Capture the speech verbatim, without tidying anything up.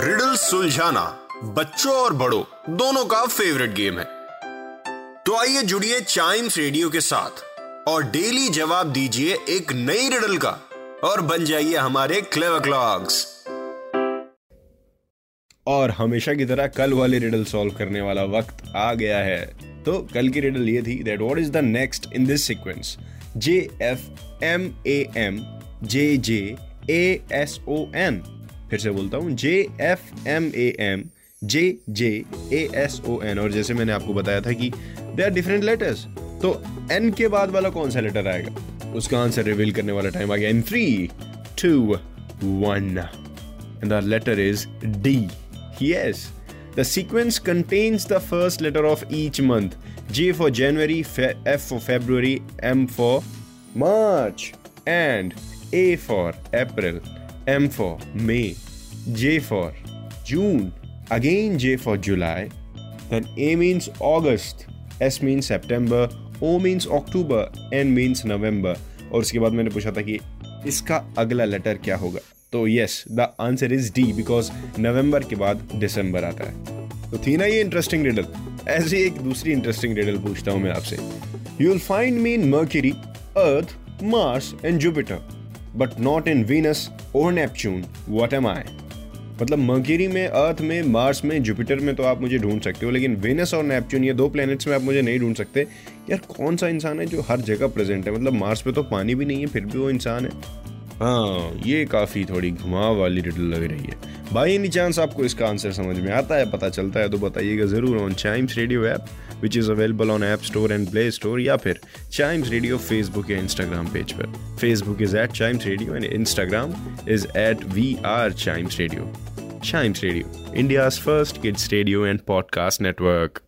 Riddle सुलझाना बच्चों और बड़ों दोनों का फेवरेट गेम है, तो आइए जुड़िए चाइम्स रेडियो के साथ और डेली जवाब दीजिए एक नई रिडल का और बन जाइए हमारे क्लेवर क्लॉक्स। और हमेशा की तरह कल वाले रिडल सॉल्व करने वाला वक्त आ गया है। तो कल की रिडल ये थी that what is the next in this sequence J F M A M J J A S O N. फिर से बोलता हूँ J F M A M J J A S O N. और जैसे मैंने आपको बताया था कि दे आर डिफरेंट लेटर्स, तो एन के बाद वाला कौन सा लेटर आएगा उसका आंसर रिवील करने वाला टाइम आ गया in three two one. And the letter is D. Yes, the sequence contains the first letter of each month. J for January, Fe- F for February, M for March, and A for April, M for May, J for June, again J for July, then A means August, S means September, O means October, N means November. और उसके बाद मैंने पूछा था कि इसका अगला letter क्या होगा, तो yes the answer is D because नवंबर के बाद दिसंबर आता है। तो थी ना ये इंटरेस्टिंग रिडल। ऐसे एक दूसरी इंटरेस्टिंग रिडल पूछता हूं मैं आपसे। You will find me in Mercury, Earth, Mars and Jupiter but not in Venus और नेपच्यून, व्हाट एम आई। मतलब मर्क्यूरी में, अर्थ में, मार्स में, जुपिटर में तो आप मुझे ढूंढ सकते हो, लेकिन वीनस और नेपच्यून ये दो प्लैनेट्स में आप मुझे नहीं ढूंढ सकते। यार कौन सा इंसान है जो हर जगह प्रेजेंट है? मतलब मार्स पे तो पानी भी नहीं है फिर भी वो इंसान है। हाँ, ये काफ़ी थोड़ी घुमाव वाली रिडल लग रही है। बाई एनी चांस आपको इसका आंसर समझ में आता है, पता चलता है तो बताइएगा ज़रूर on Chimes radio app which is available on app store and play store, या फिर चाइम्स रेडियो फेसबुक या इंस्टाग्राम पेज पर। Facebook is at Chimes radio and Instagram is at we are Chimes radio. Chimes radio, India's first kids radio and podcast network.